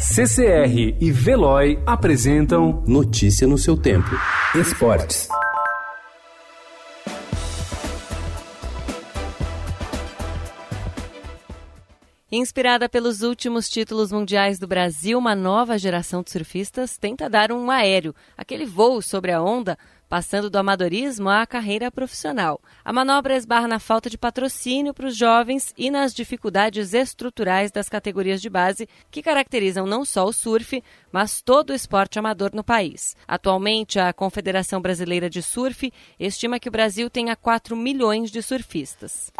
CCR e Veloy apresentam Notícia no seu tempo. Esportes. Inspirada pelos últimos títulos mundiais do Brasil, uma nova geração de surfistas tenta dar um aéreo, aquele voo sobre a onda, passando do amadorismo à carreira profissional. A manobra esbarra na falta de patrocínio para os jovens e nas dificuldades estruturais das categorias de base, que caracterizam não só o surf, mas todo o esporte amador no país. Atualmente, a Confederação Brasileira de Surf estima que o Brasil tenha 4 milhões de surfistas.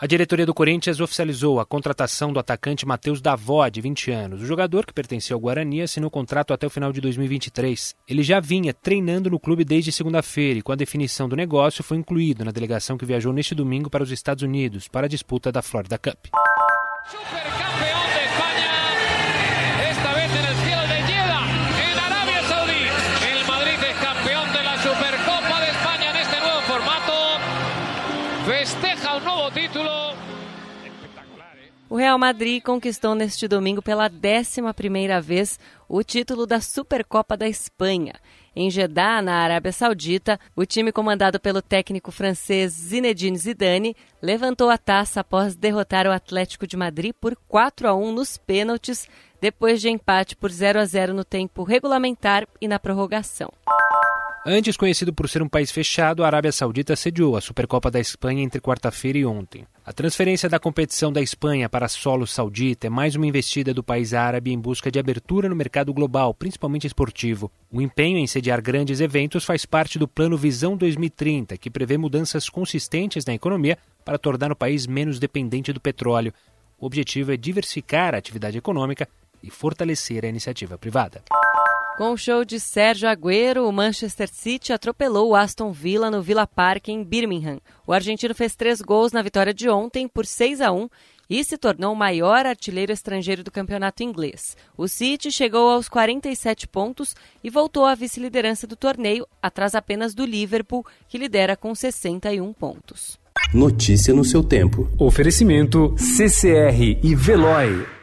A diretoria do Corinthians oficializou a contratação do atacante Matheus Davó, de 20 anos. O jogador, que pertencia ao Guarani, assinou contrato até o final de 2023. Ele já vinha treinando no clube desde segunda-feira e, com a definição do negócio, foi incluído na delegação que viajou neste domingo para os Estados Unidos para a disputa da Florida Cup. Supercampeão da Espanha, esta vez no cielo de Jeddah, na Arábia Saudita. O Madrid é campeão da Supercopa da Espanha neste novo formato. Festeja um novo título. O Real Madrid conquistou neste domingo pela 11ª vez o título da Supercopa da Espanha. Em Jeddah, na Arábia Saudita, o time comandado pelo técnico francês Zinedine Zidane levantou a taça após derrotar o Atlético de Madrid por 4-1 nos pênaltis, depois de empate por 0-0 no tempo regulamentar e na prorrogação. Antes conhecido por ser um país fechado, a Arábia Saudita sediou a Supercopa da Espanha entre quarta-feira e ontem. A transferência da competição da Espanha para solo saudita é mais uma investida do país árabe em busca de abertura no mercado global, principalmente esportivo. O empenho em sediar grandes eventos faz parte do Plano Visão 2030, que prevê mudanças consistentes na economia para tornar o país menos dependente do petróleo. O objetivo é diversificar a atividade econômica e fortalecer a iniciativa privada. Com o show de Sérgio Agüero, o Manchester City atropelou o Aston Villa no Villa Park, em Birmingham. O argentino fez 3 gols na vitória de ontem, por 6-1, e se tornou o maior artilheiro estrangeiro do campeonato inglês. O City chegou aos 47 pontos e voltou à vice-liderança do torneio, atrás apenas do Liverpool, que lidera com 61 pontos. Notícia no seu tempo. Oferecimento CCR e Veloy.